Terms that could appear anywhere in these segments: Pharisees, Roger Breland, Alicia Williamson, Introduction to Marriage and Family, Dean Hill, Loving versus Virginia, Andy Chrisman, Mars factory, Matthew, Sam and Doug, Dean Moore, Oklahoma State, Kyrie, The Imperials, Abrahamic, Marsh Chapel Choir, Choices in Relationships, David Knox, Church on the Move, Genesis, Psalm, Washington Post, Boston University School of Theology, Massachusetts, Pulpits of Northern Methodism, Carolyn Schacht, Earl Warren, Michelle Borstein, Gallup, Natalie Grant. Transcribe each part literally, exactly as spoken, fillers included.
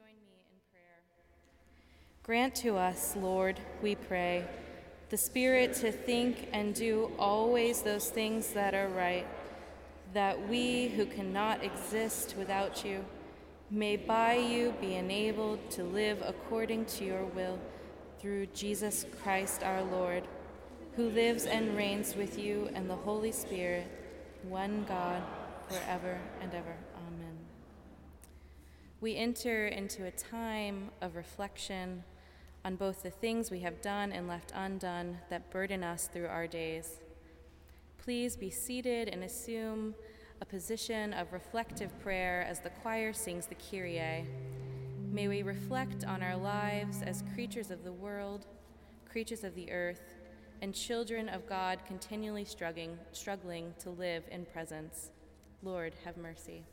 join me in prayer. Grant to us, Lord, we pray, the Spirit to think and do always those things that are right, that we who cannot exist without you may by you be enabled to live according to your will through Jesus Christ our Lord, who lives and reigns with you and the Holy Spirit, one God, forever and ever. Amen. We enter into a time of reflection on both the things we have done and left undone that burden us through our days. Please be seated and assume a position of reflective prayer as the choir sings the Kyrie. May we reflect on our lives as creatures of the world, creatures of the earth, and children of God continually struggling, struggling to live in presence. Lord, have mercy.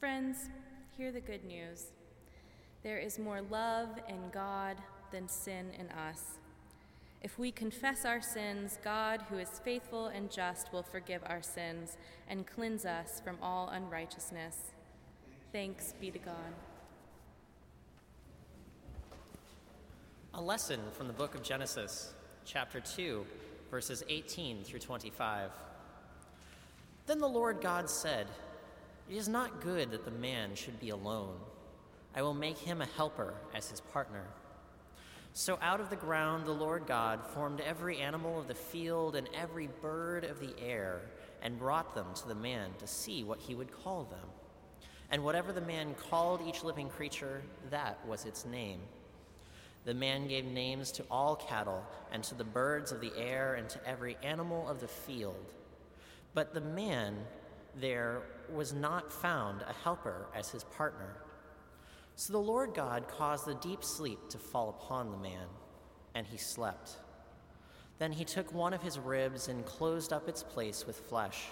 Friends, hear the good news. There is more love in God than sin in us. If we confess our sins, God, who is faithful and just, will forgive our sins and cleanse us from all unrighteousness. Thanks be to God. A lesson from the book of Genesis, chapter two, verses eighteen through twenty-five. Then the Lord God said, "It is not good that the man should be alone. I will make him a helper as his partner." So out of the ground the Lord God formed every animal of the field and every bird of the air and brought them to the man to see what he would call them. And whatever the man called each living creature, that was its name. The man gave names to all cattle and to the birds of the air and to every animal of the field. But the man there was not found a helper as his partner. So the Lord God caused a deep sleep to fall upon the man, and he slept. Then he took one of his ribs and closed up its place with flesh.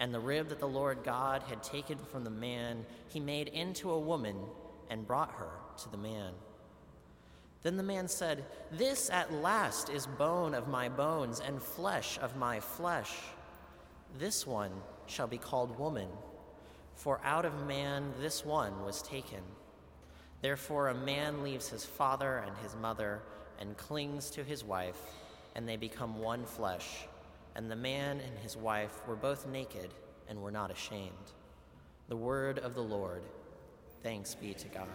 And the rib that the Lord God had taken from the man, he made into a woman and brought her to the man. Then the man said, "This at last is bone of my bones and flesh of my flesh. This one shall be called woman, for out of man this one was taken. Therefore a man leaves his father and his mother and clings to his wife, and they become one flesh. And the man and his wife were both naked and were not ashamed." The word of the Lord. Thanks be to God.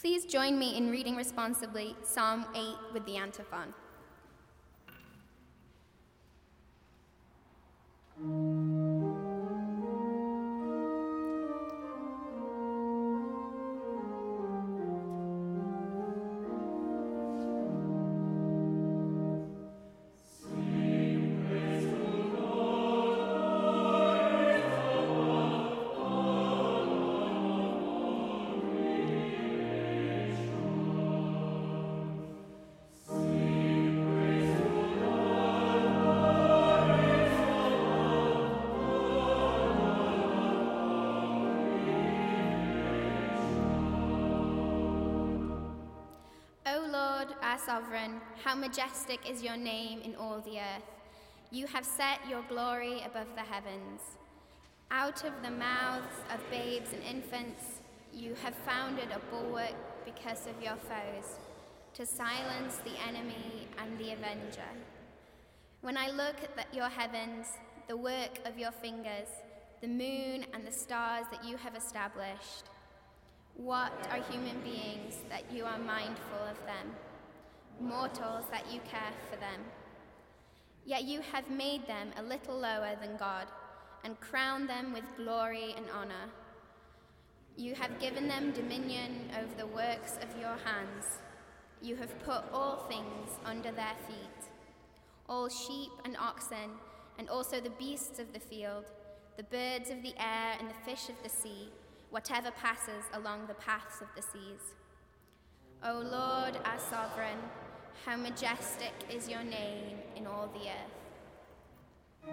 Please join me in reading responsibly Psalm eight with the antiphon. Sovereign, how majestic is your name in all the earth. You have set your glory above the heavens. Out of the mouths of babes and infants, you have founded a bulwark because of your foes, to silence the enemy and the avenger. When I look at your heavens, the work of your fingers, the moon and the stars that you have established, what are human beings that you are mindful of them? Mortals that you care for them. Yet you have made them a little lower than God and crowned them with glory and honor. You have given them dominion over the works of your hands. You have put all things under their feet, all sheep and oxen, and also the beasts of the field, the birds of the air and the fish of the sea, whatever passes along the paths of the seas. O Lord, our Sovereign, how majestic is your name in all the earth.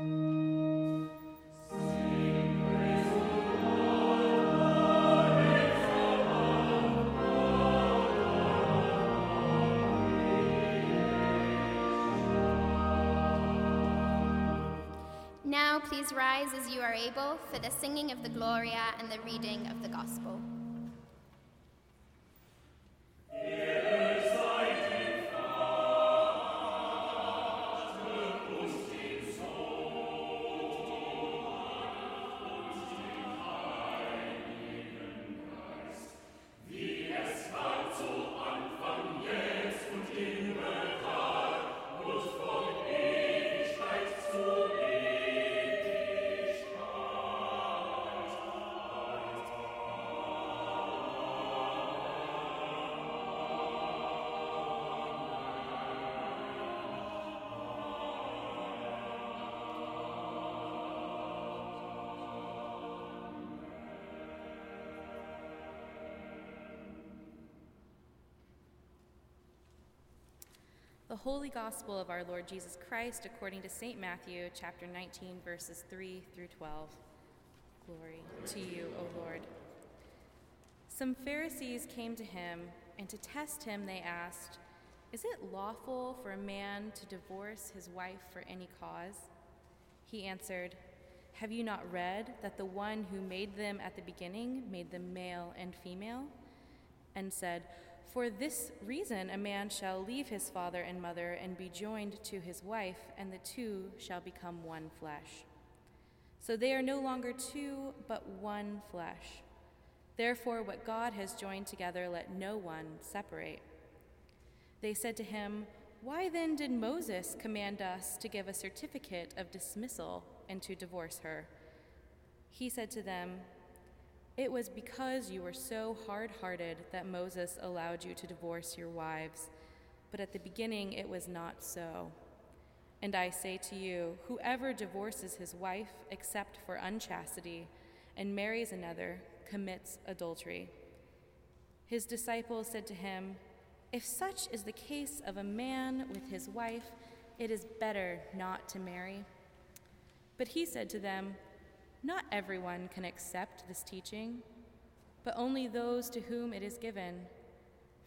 Now please rise as you are able for the singing of the Gloria and the reading of the Gospel. The Holy Gospel of our Lord Jesus Christ according to Saint Matthew, chapter nineteen, verses three through twelve. Glory to you, O Lord. Some Pharisees came to him, and to test him they asked, "Is it lawful for a man to divorce his wife for any cause?" He answered, "Have you not read that the one who made them at the beginning made them male and female?" And said, "For this reason a man shall leave his father and mother and be joined to his wife, and the two shall become one flesh. So they are no longer two, but one flesh. Therefore what God has joined together let no one separate." They said to him, "Why then did Moses command us to give a certificate of dismissal and to divorce her?" He said to them, "It was because you were so hard-hearted that Moses allowed you to divorce your wives, but at the beginning it was not so. And I say to you, whoever divorces his wife except for unchastity and marries another commits adultery." His disciples said to him, "If such is the case of a man with his wife, it is better not to marry." But he said to them, "Not everyone can accept this teaching, but only those to whom it is given.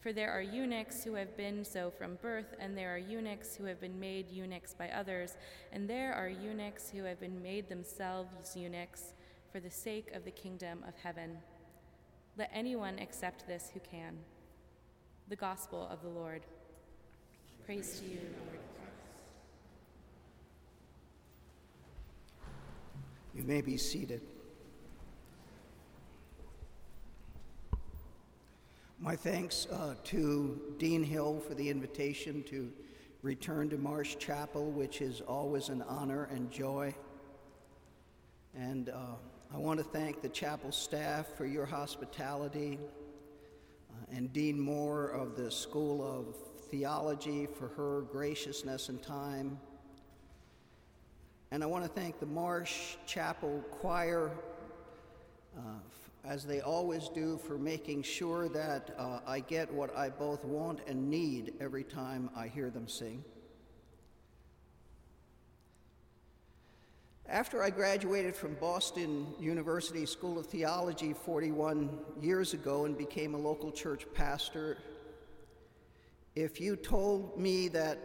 For there are eunuchs who have been so from birth, and there are eunuchs who have been made eunuchs by others, and there are eunuchs who have been made themselves eunuchs for the sake of the kingdom of heaven. Let anyone accept this who can." The Gospel of the Lord. Praise to you, Lord. You may be seated. My thanks uh, to Dean Hill for the invitation to return to Marsh Chapel, which is always an honor and joy. And uh, I want to thank the chapel staff for your hospitality, uh, and Dean Moore of the School of Theology for her graciousness and time. And I want to thank the Marsh Chapel Choir, uh, as they always do, for making sure that uh, I get what I both want and need every time I hear them sing. After I graduated from Boston University School of Theology forty-one years ago and became a local church pastor, if you told me that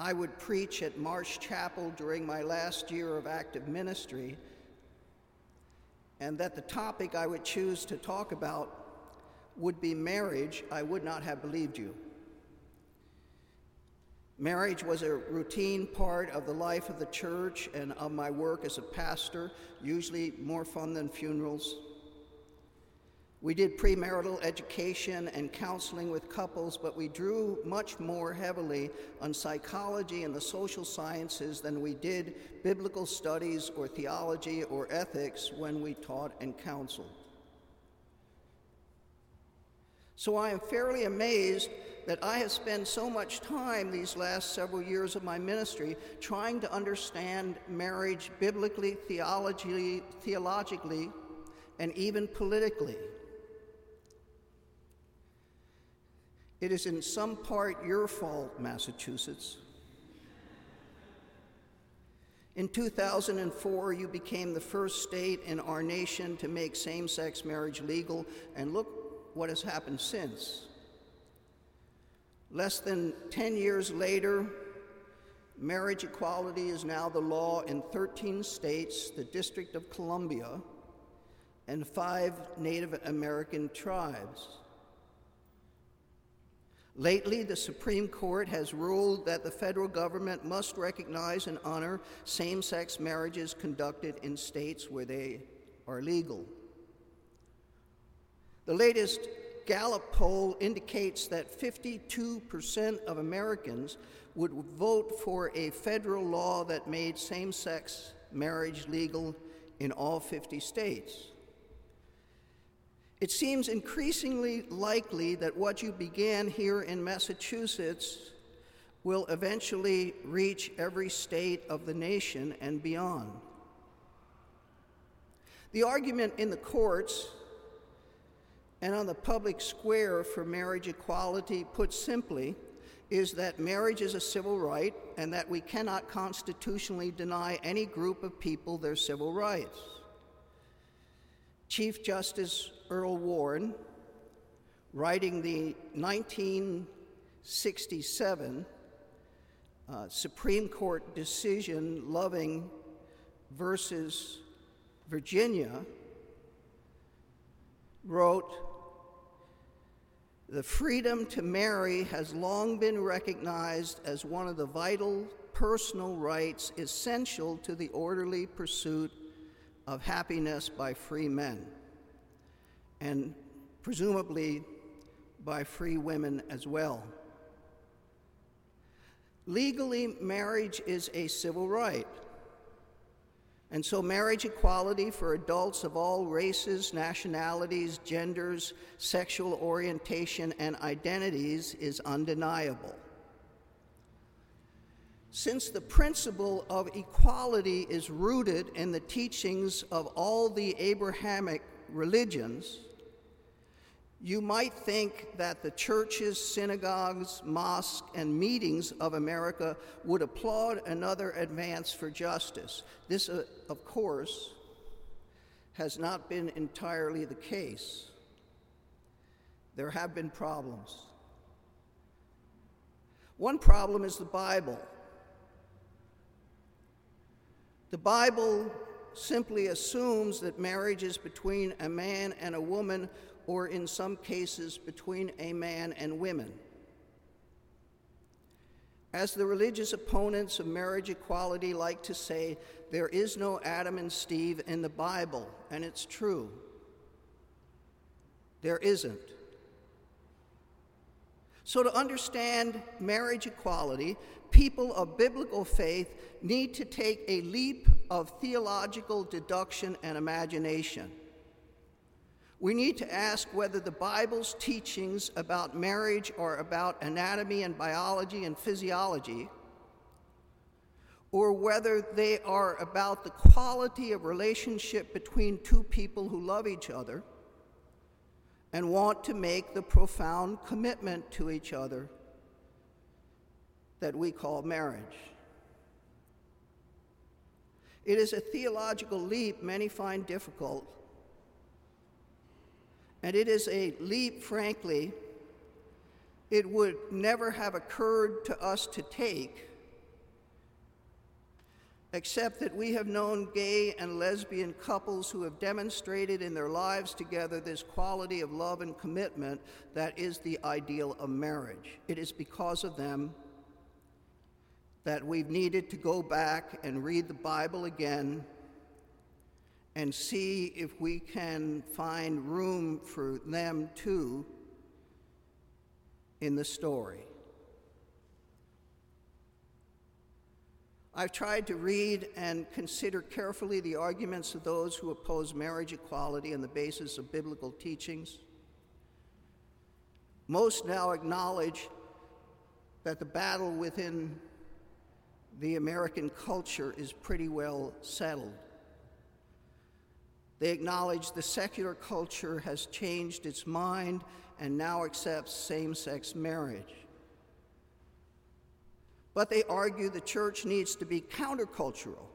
I would preach at Marsh Chapel during my last year of active ministry, and that the topic I would choose to talk about would be marriage, I would not have believed you. Marriage was a routine part of the life of the church and of my work as a pastor, usually more fun than funerals. We did premarital education and counseling with couples, but we drew much more heavily on psychology and the social sciences than we did biblical studies or theology or ethics when we taught and counseled. So I am fairly amazed that I have spent so much time these last several years of my ministry trying to understand marriage biblically, theologically, theologically, and even politically. It is in some part your fault, Massachusetts. In two thousand four, you became the first state in our nation to make same-sex marriage legal, and look what has happened since. Less than ten years later, marriage equality is now the law in thirteen states, the District of Columbia, and five Native American tribes. Lately, the Supreme Court has ruled that the federal government must recognize and honor same-sex marriages conducted in states where they are legal. The latest Gallup poll indicates that fifty-two percent of Americans would vote for a federal law that made same-sex marriage legal in all fifty states. It seems increasingly likely that what you began here in Massachusetts will eventually reach every state of the nation and beyond. The argument in the courts and on the public square for marriage equality, put simply, is that marriage is a civil right and that we cannot constitutionally deny any group of people their civil rights. Chief Justice Earl Warren, writing the nineteen sixty-seven uh, Supreme Court decision, Loving versus Virginia, wrote, "The freedom to marry has long been recognized as one of the vital personal rights essential to the orderly pursuit of happiness by free men, and presumably by free women as well. Legally, marriage is a civil right, and so marriage equality for adults of all races, nationalities, genders, sexual orientation, and identities is undeniable. Since the principle of equality is rooted in the teachings of all the Abrahamic religions, you might think that the churches, synagogues, mosques, and meetings of America would applaud another advance for justice. This, uh, of course, has not been entirely the case. There have been problems. One problem is the Bible. The Bible simply assumes that marriage is between a man and a woman, or in some cases, between a man and women. As the religious opponents of marriage equality like to say, there is no Adam and Steve in the Bible, and it's true. There isn't. So to understand marriage equality, people of biblical faith need to take a leap of theological deduction and imagination. We need to ask whether the Bible's teachings about marriage are about anatomy and biology and physiology, or whether they are about the quality of relationship between two people who love each other and want to make the profound commitment to each other that we call marriage. It is a theological leap many find difficult, and it is a leap, frankly, it would never have occurred to us to take, except that we have known gay and lesbian couples who have demonstrated in their lives together this quality of love and commitment that is the ideal of marriage. It is because of them that we've needed to go back and read the Bible again and see if we can find room for them too in the story. I've tried to read and consider carefully the arguments of those who oppose marriage equality on the basis of biblical teachings. Most now acknowledge that the battle within the American culture is pretty well settled. They acknowledge the secular culture has changed its mind and now accepts same-sex marriage. But they argue the church needs to be countercultural.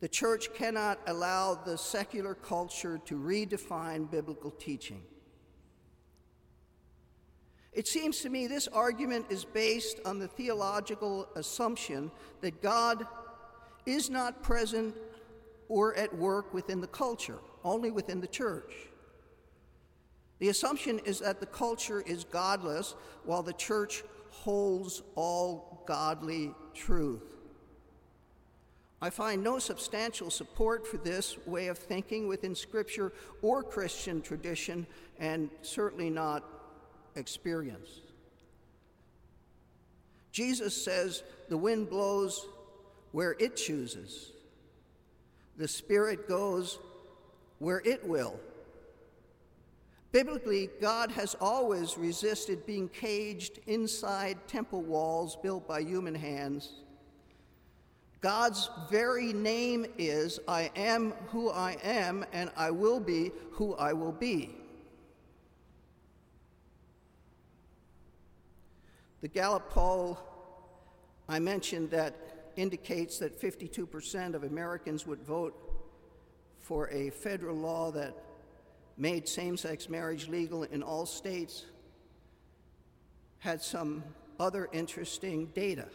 The church cannot allow the secular culture to redefine biblical teaching. It seems to me this argument is based on the theological assumption that God is not present or at work within the culture, only within the church. The assumption is that the culture is godless while the church holds all godly truth. I find no substantial support for this way of thinking within Scripture or Christian tradition, and certainly not experience. Jesus says, "The wind blows where it chooses. The Spirit goes where it will." Biblically, God has always resisted being caged inside temple walls built by human hands. God's very name is, "I am who I am, and I will be who I will be." The Gallup poll I mentioned that indicates that fifty-two percent of Americans would vote for a federal law that made same-sex marriage legal in all states, had some other interesting data.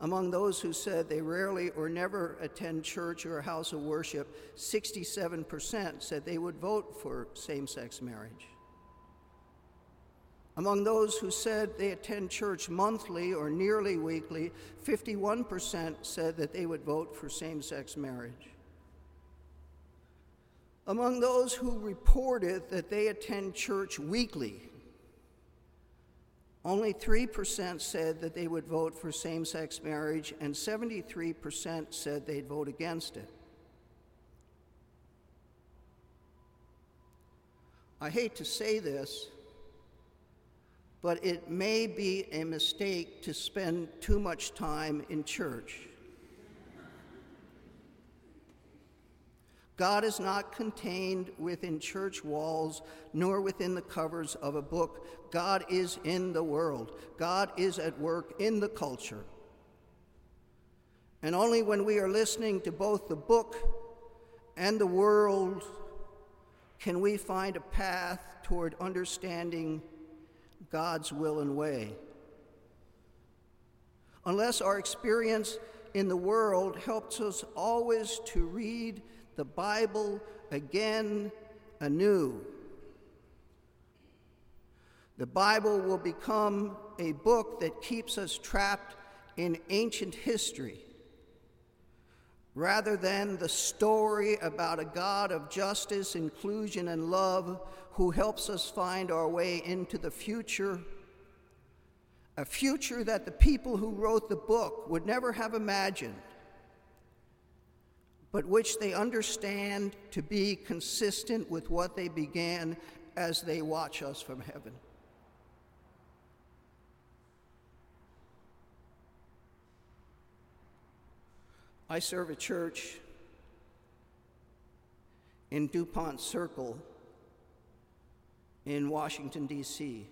Among those who said they rarely or never attend church or a house of worship, sixty-seven percent said they would vote for same-sex marriage. Among those who said they attend church monthly or nearly weekly, fifty-one percent said that they would vote for same-sex marriage. Among those who reported that they attend church weekly, only three percent said that they would vote for same-sex marriage, and seventy-three percent said they'd vote against it. I hate to say this, but it may be a mistake to spend too much time in church. God is not contained within church walls, nor within the covers of a book. God is in the world. God is at work in the culture. And only when we are listening to both the book and the world can we find a path toward understanding God's will and way. Unless our experience in the world helps us always to read the Bible again anew, the Bible will become a book that keeps us trapped in ancient history rather than the story about a God of justice, inclusion, and love who helps us find our way into the future, a future that the people who wrote the book would never have imagined, but which they understand to be consistent with what they began as they watch us from heaven. I serve a church in DuPont Circle in Washington, D C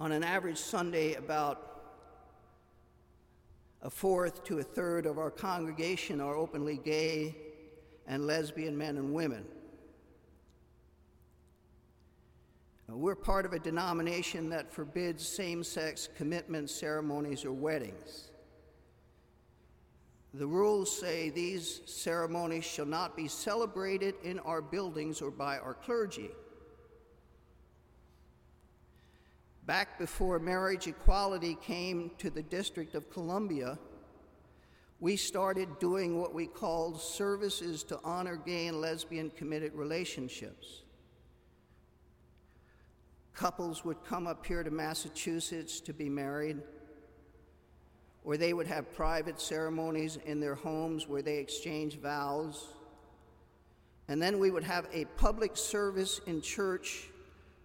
On an average Sunday, about a fourth to a third of our congregation are openly gay and lesbian men and women. We're part of a denomination that forbids same-sex commitment ceremonies or weddings. The rules say these ceremonies shall not be celebrated in our buildings or by our clergy. Back before marriage equality came to the District of Columbia, we started doing what we called services to honor gay and lesbian committed relationships. Couples would come up here to Massachusetts to be married, or they would have private ceremonies in their homes where they exchange vows. And then we would have a public service in church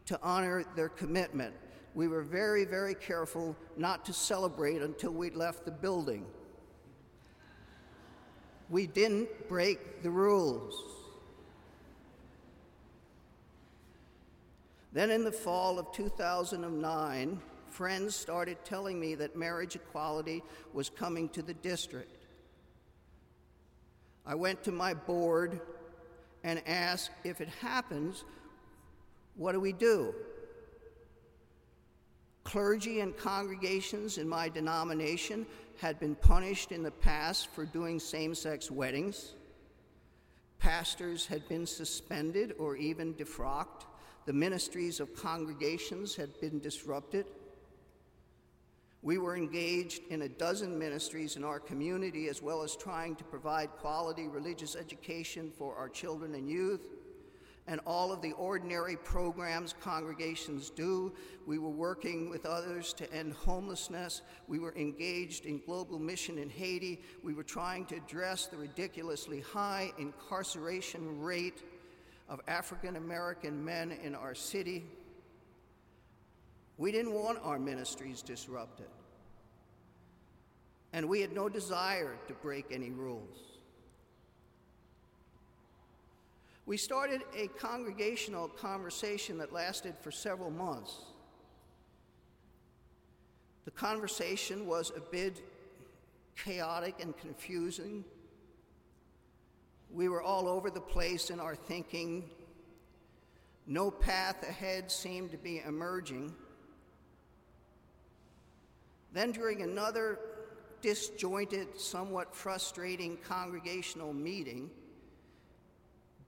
to honor their commitment. We were very, very careful not to celebrate until we left the building. We didn't break the rules. Then in the fall of two thousand nine, friends started telling me that marriage equality was coming to the district. I went to my board and asked, if it happens, what do we do? Clergy and congregations in my denomination had been punished in the past for doing same-sex weddings. Pastors had been suspended or even defrocked. The ministries of congregations had been disrupted. We were engaged in a dozen ministries in our community, as well as trying to provide quality religious education for our children and youth, and all of the ordinary programs congregations do. We were working with others to end homelessness. We were engaged in global mission in Haiti. We were trying to address the ridiculously high incarceration rate of African-American men in our city. We didn't want our ministries disrupted, and we had no desire to break any rules. We started a congregational conversation that lasted for several months. The conversation was a bit chaotic and confusing. We were all over the place in our thinking. No path ahead seemed to be emerging. Then during another disjointed, somewhat frustrating congregational meeting,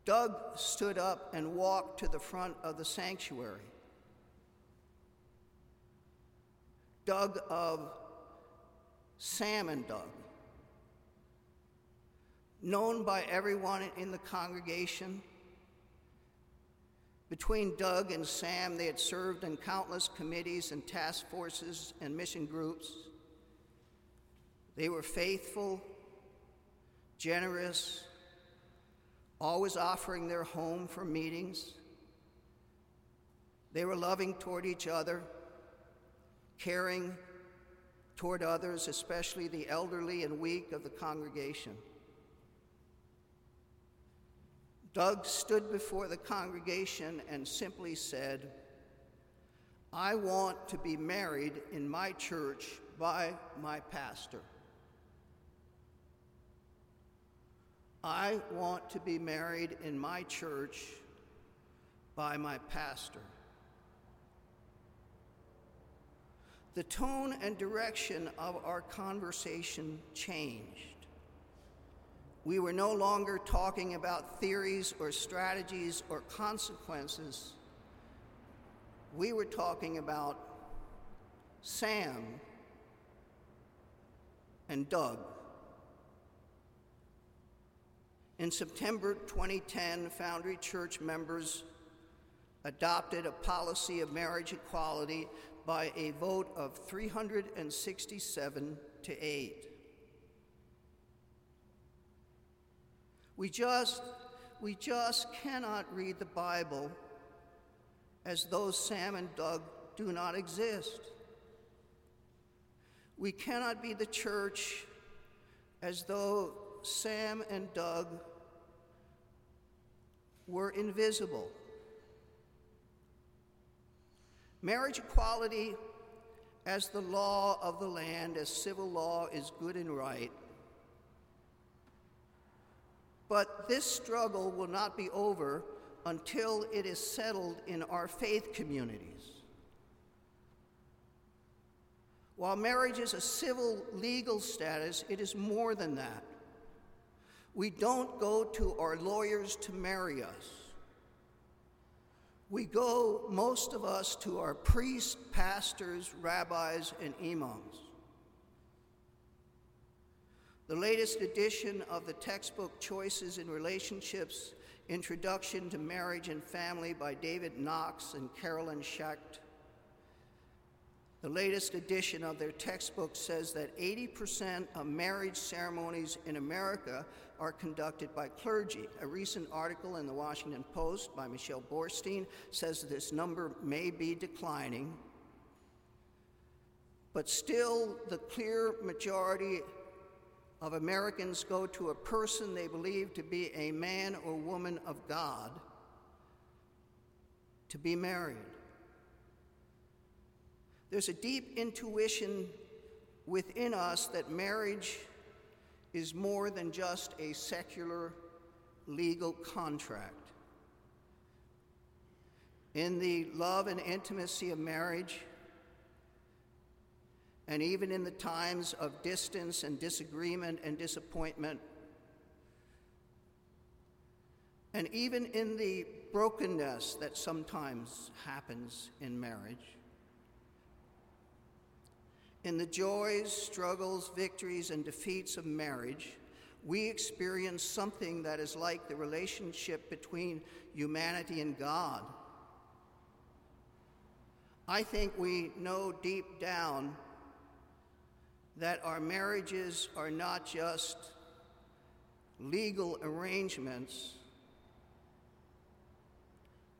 Doug stood up and walked to the front of the sanctuary. Doug of Sam and Doug, known by everyone in the congregation. Between Doug and Sam, they had served in countless committees and task forces and mission groups. They were faithful, generous, always offering their home for meetings. They were loving toward each other, caring toward others, especially the elderly and weak of the congregation. Doug stood before the congregation and simply said, "I want to be married in my church by my pastor. I want to be married in my church by my pastor." The tone and direction of our conversation changed. We were no longer talking about theories or strategies or consequences. We were talking about Sam and Doug. In September twenty ten, Foundry Church members adopted a policy of marriage equality by a vote of three hundred sixty-seven to eight. We just, we just cannot read the Bible as though Sam and Doug do not exist. We cannot be the church as though Sam and Doug were invisible. Marriage equality as the law of the land, as civil law, is good and right. But this struggle will not be over until it is settled in our faith communities. While marriage is a civil legal status, it is more than that. We don't go to our lawyers to marry us. We go, most of us, to our priests, pastors, rabbis, and imams. The latest edition of the textbook Choices in Relationships, Introduction to Marriage and Family by David Knox and Carolyn Schacht. The latest edition of their textbook says that eighty percent of marriage ceremonies in America are conducted by clergy. A recent article in the Washington Post by Michelle Borstein says this number may be declining, but still the clear majority of Americans go to a person they believe to be a man or woman of God to be married. There's a deep intuition within us that marriage is more than just a secular legal contract. In the love and intimacy of marriage, and even in the times of distance and disagreement and disappointment, and even in the brokenness that sometimes happens in marriage, in the joys, struggles, victories, and defeats of marriage, we experience something that is like the relationship between humanity and God. I think we know deep down that our marriages are not just legal arrangements,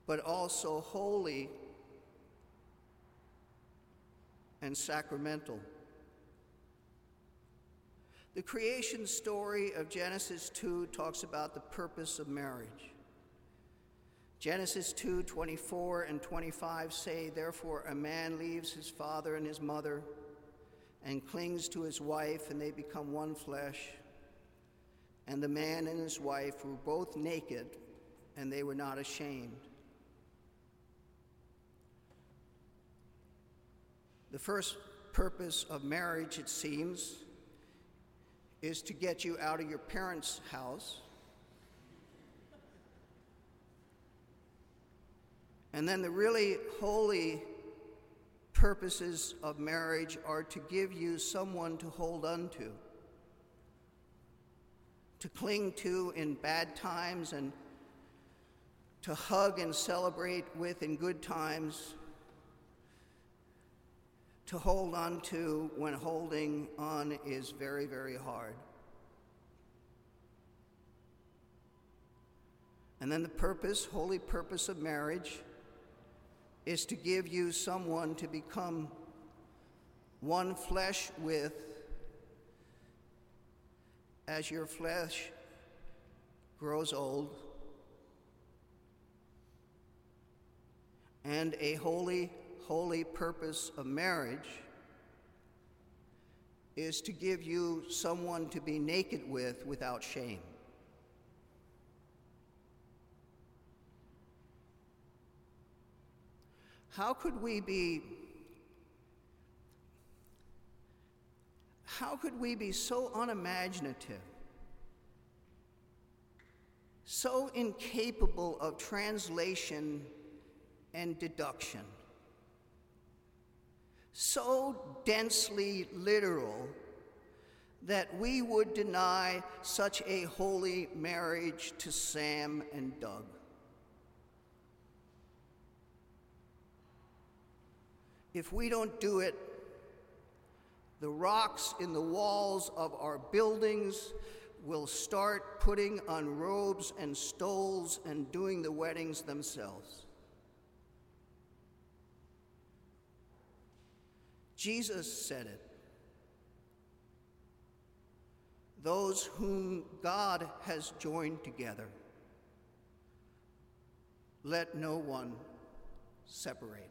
but also holy and sacramental. The creation story of Genesis two talks about the purpose of marriage. Genesis two twenty-four and twenty-five say, "Therefore a man leaves his father and his mother and clings to his wife, and they become one flesh. And the man and his wife were both naked, and they were not ashamed." The first purpose of marriage, it seems, is to get you out of your parents' house. And then the really holy purposes of marriage are to give you someone to hold on to, to cling to in bad times, and to hug and celebrate with in good times, to hold on to when holding on is very, very hard. And then the purpose, holy purpose of marriage, is to give you someone to become one flesh with, as your flesh grows old, and a holy Holy purpose of marriage is to give you someone to be naked with without shame. How could we be, how could we be so unimaginative, so incapable of translation and deduction? So densely literal that we would deny such a holy marriage to Sam and Doug. If we don't do it, the rocks in the walls of our buildings will start putting on robes and stoles and doing the weddings themselves. Jesus said it. Those whom God has joined together, let no one separate.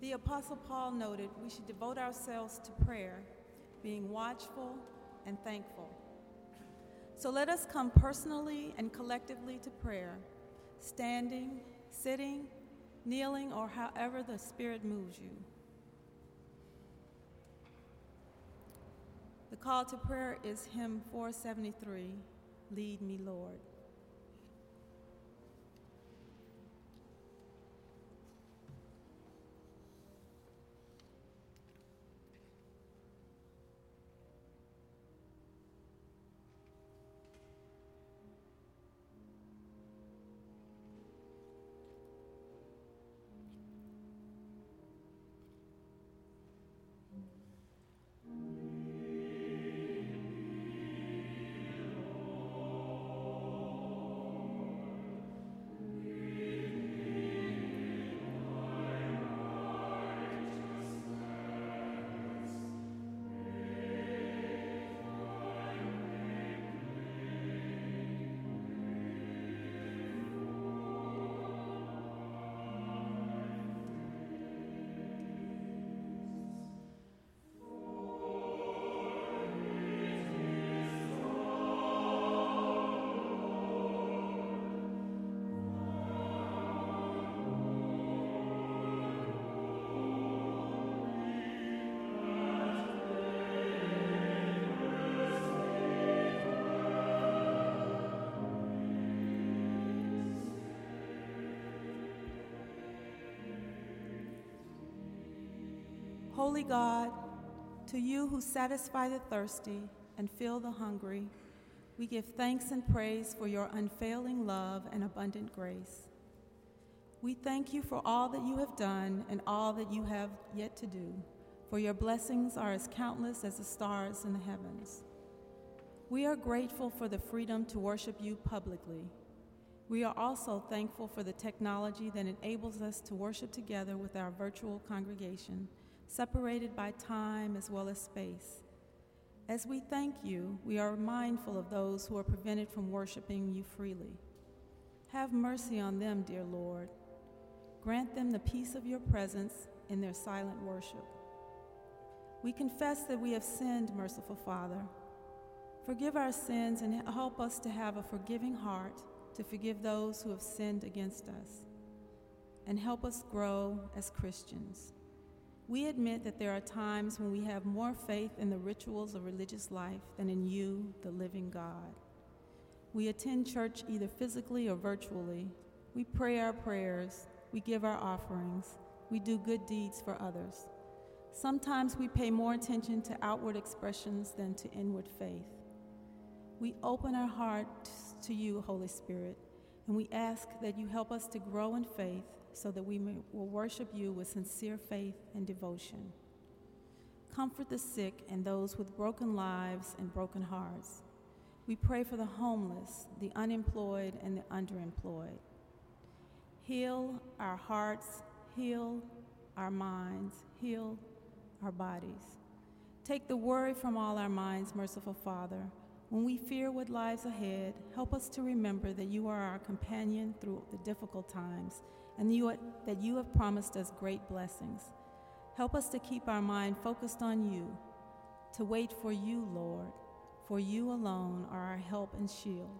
The Apostle Paul noted we should devote ourselves to prayer, being watchful and thankful. So let us come personally and collectively to prayer, standing, sitting, kneeling, or however the Spirit moves you. The call to prayer is hymn four seventy-three, Lead Me, Lord. Holy God, to you who satisfy the thirsty and fill the hungry, we give thanks and praise for your unfailing love and abundant grace. We thank you for all that you have done and all that you have yet to do, for your blessings are as countless as the stars in the heavens. We are grateful for the freedom to worship you publicly. We are also thankful for the technology that enables us to worship together with our virtual congregation, separated by time as well as space. As we thank you, we are mindful of those who are prevented from worshiping you freely. Have mercy on them, dear Lord. Grant them the peace of your presence in their silent worship. We confess that we have sinned, merciful Father. Forgive our sins and help us to have a forgiving heart to forgive those who have sinned against us. And help us grow as Christians. We admit that there are times when we have more faith in the rituals of religious life than in you, the living God. We attend church either physically or virtually. We pray our prayers. We give our offerings. We do good deeds for others. Sometimes we pay more attention to outward expressions than to inward faith. We open our hearts to you, Holy Spirit, and we ask that you help us to grow in faith, so that we may, will worship you with sincere faith and devotion. Comfort the sick and those with broken lives and broken hearts. We pray for the homeless, the unemployed, and the underemployed. Heal our hearts, heal our minds, heal our bodies. Take the worry from all our minds, merciful Father. When we fear what lies ahead, help us to remember that you are our companion through the difficult times, and you, that you have promised us great blessings. Help us to keep our mind focused on you, to wait for you, Lord, for you alone are our help and shield.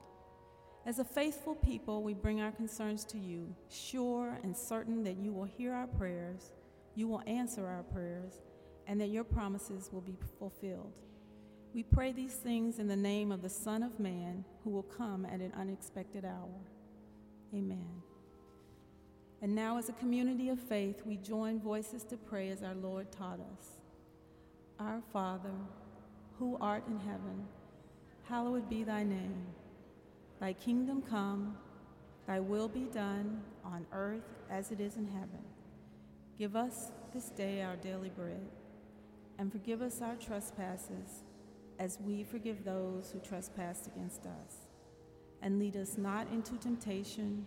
As a faithful people, we bring our concerns to you, sure and certain that you will hear our prayers, you will answer our prayers, and that your promises will be fulfilled. We pray these things in the name of the Son of Man, who will come at an unexpected hour. Amen. And now, as a community of faith, we join voices to pray as our Lord taught us. Our Father, who art in heaven, hallowed be thy name. Thy kingdom come, thy will be done on earth as it is in heaven. Give us this day our daily bread, and forgive us our trespasses as we forgive those who trespass against us. And lead us not into temptation,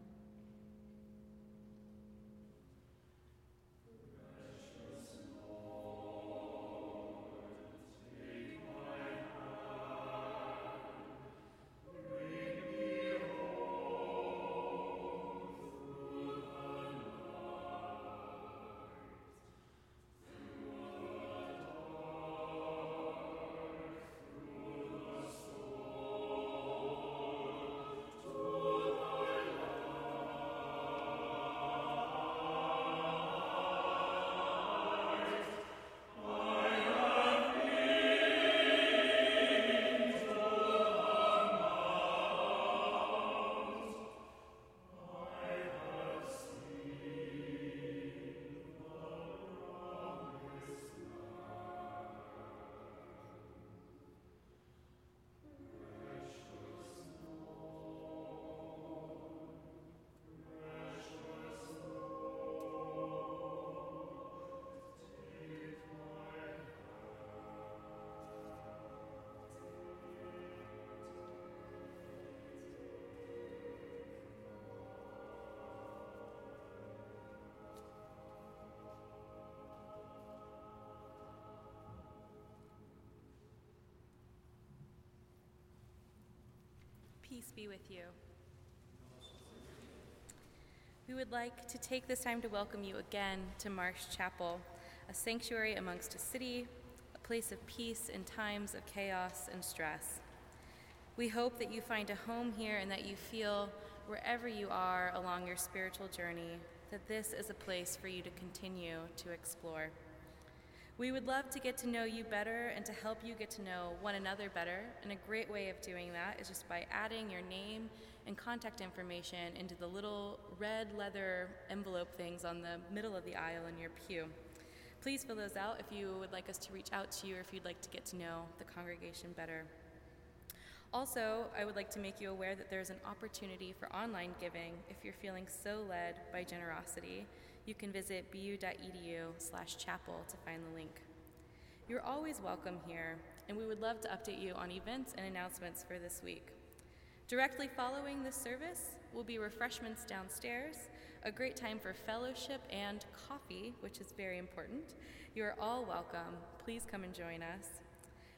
Peace be with you. We would like to take this time to welcome you again to Marsh Chapel, a sanctuary amongst a city, a place of peace in times of chaos and stress. We hope that you find a home here and that you feel, wherever you are along your spiritual journey, that this is a place for you to continue to explore. We would love to get to know you better and to help you get to know one another better, and a great way of doing that is just by adding your name and contact information into the little red leather envelope things on the middle of the aisle in your pew. Please fill those out if you would like us to reach out to you or if you'd like to get to know the congregation better. Also, I would like to make you aware that there is an opportunity for online giving if you're feeling so led by generosity. You can visit b u dot e d u slash chapel to find the link. You're always welcome here, and we would love to update you on events and announcements for this week. Directly following this service will be refreshments downstairs, a great time for fellowship and coffee, which is very important. You are all welcome. Please come and join us.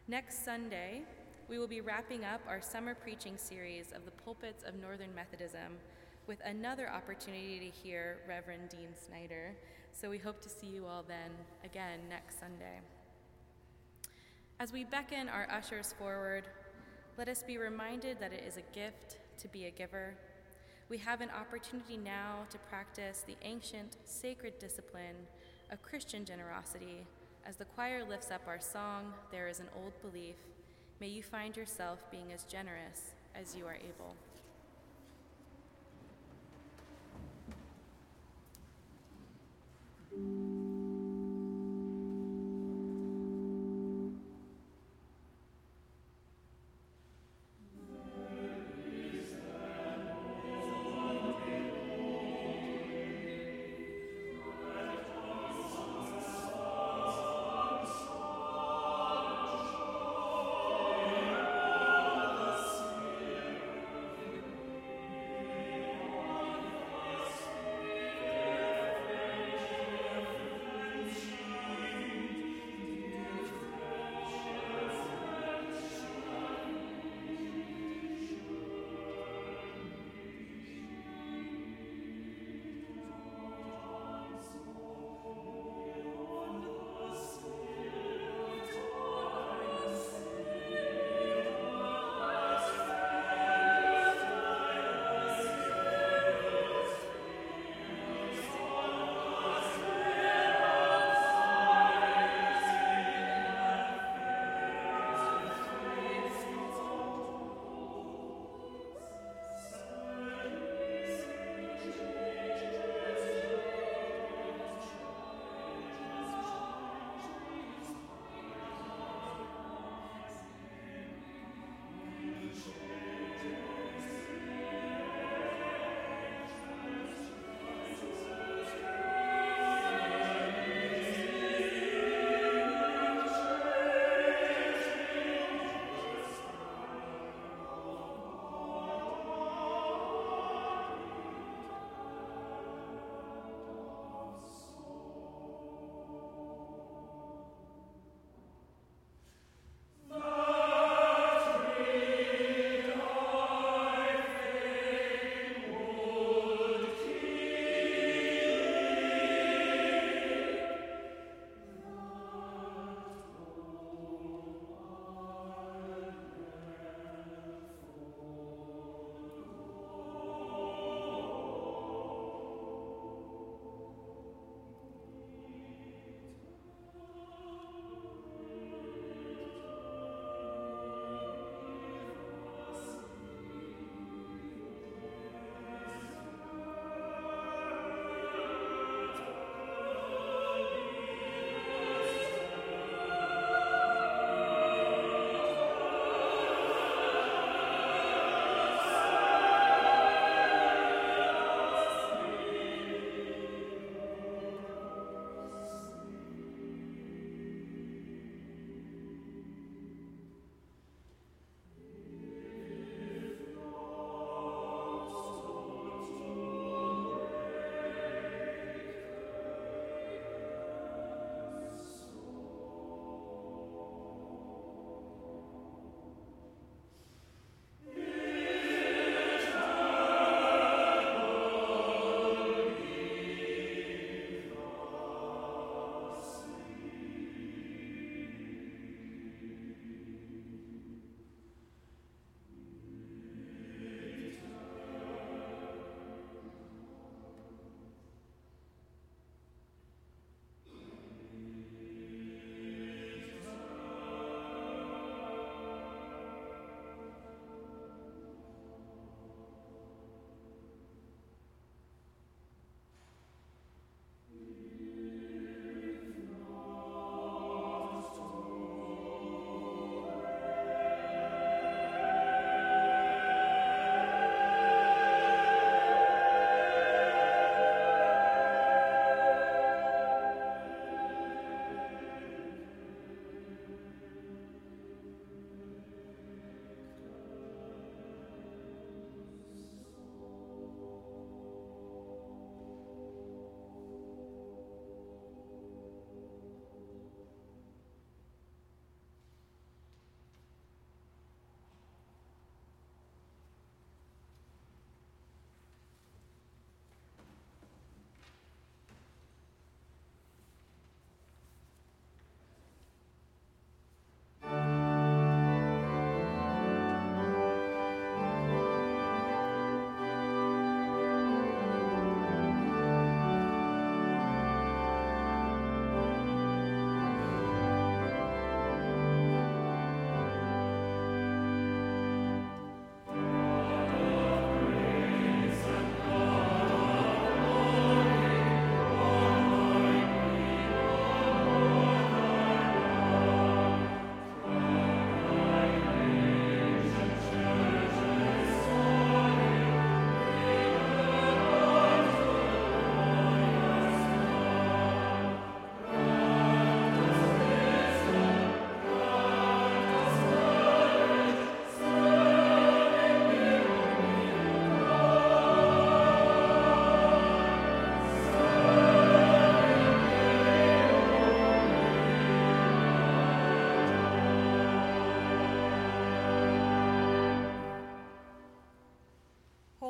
Next Sunday, we will be wrapping up our summer preaching series of the Pulpits of Northern Methodism with another opportunity to hear Reverend Dean Snyder. So we hope to see you all then again next Sunday. As we beckon our ushers forward, let us be reminded that it is a gift to be a giver. We have an opportunity now to practice the ancient sacred discipline of Christian generosity. As the choir lifts up our song, "There Is an Old Belief," may you find yourself being as generous as you are able.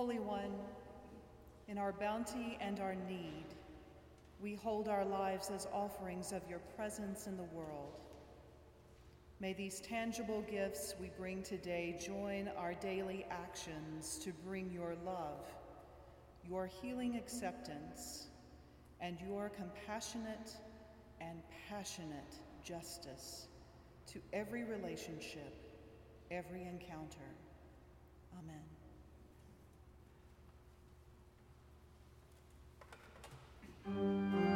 Holy One, in our bounty and our need, we hold our lives as offerings of your presence in the world. May these tangible gifts we bring today join our daily actions to bring your love, your healing acceptance, and your compassionate and passionate justice to every relationship, every encounter. Amen. Thank you.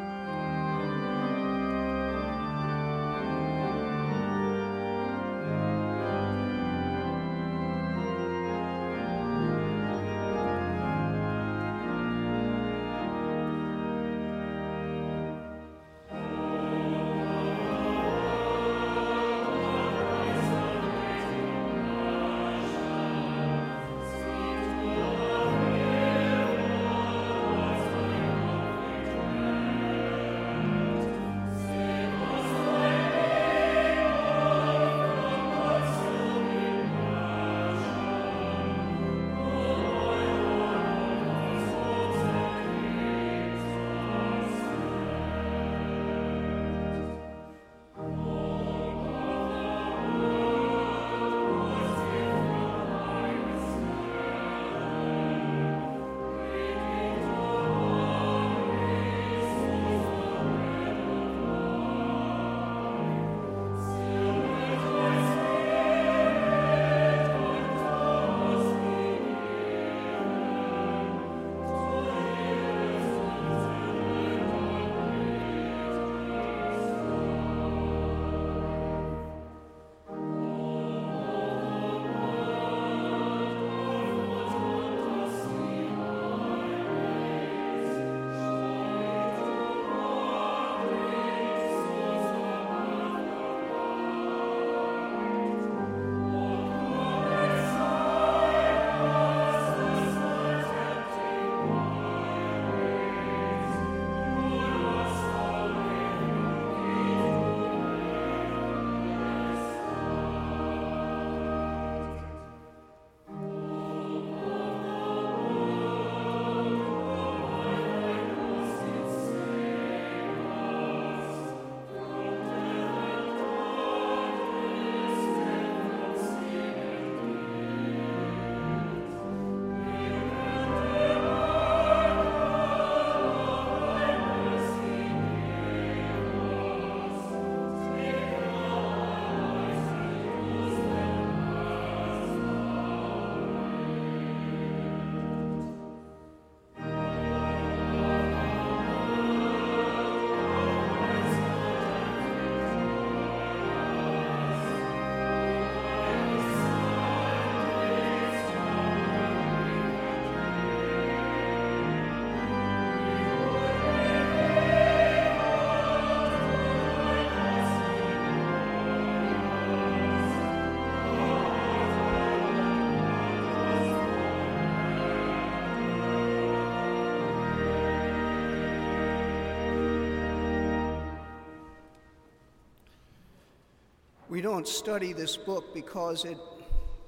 We don't study this book because it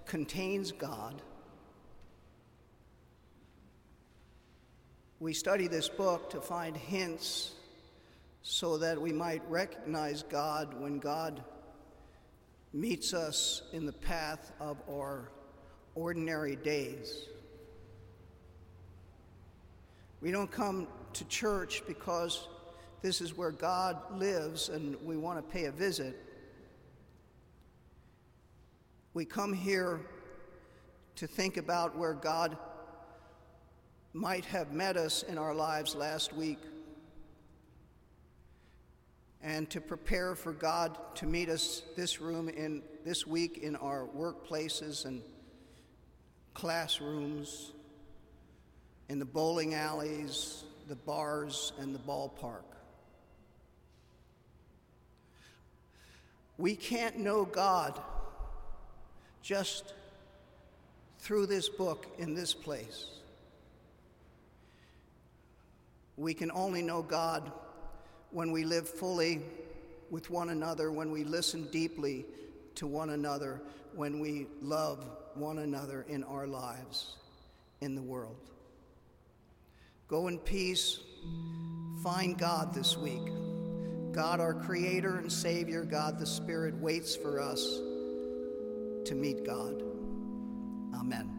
contains God. We study this book to find hints so that we might recognize God when God meets us in the path of our ordinary days. We don't come to church because this is where God lives and we want to pay a visit. We come here to think about where God might have met us in our lives last week and to prepare for God to meet us this room in this week in our workplaces and classrooms, in the bowling alleys, the bars, and the ballpark. We can't know God just through this book in this place. We can only know God when we live fully with one another, when we listen deeply to one another, when we love one another in our lives in the world. Go in peace. Find God this week. God, our Creator and Savior, God the Spirit, waits for us to meet God. Amen.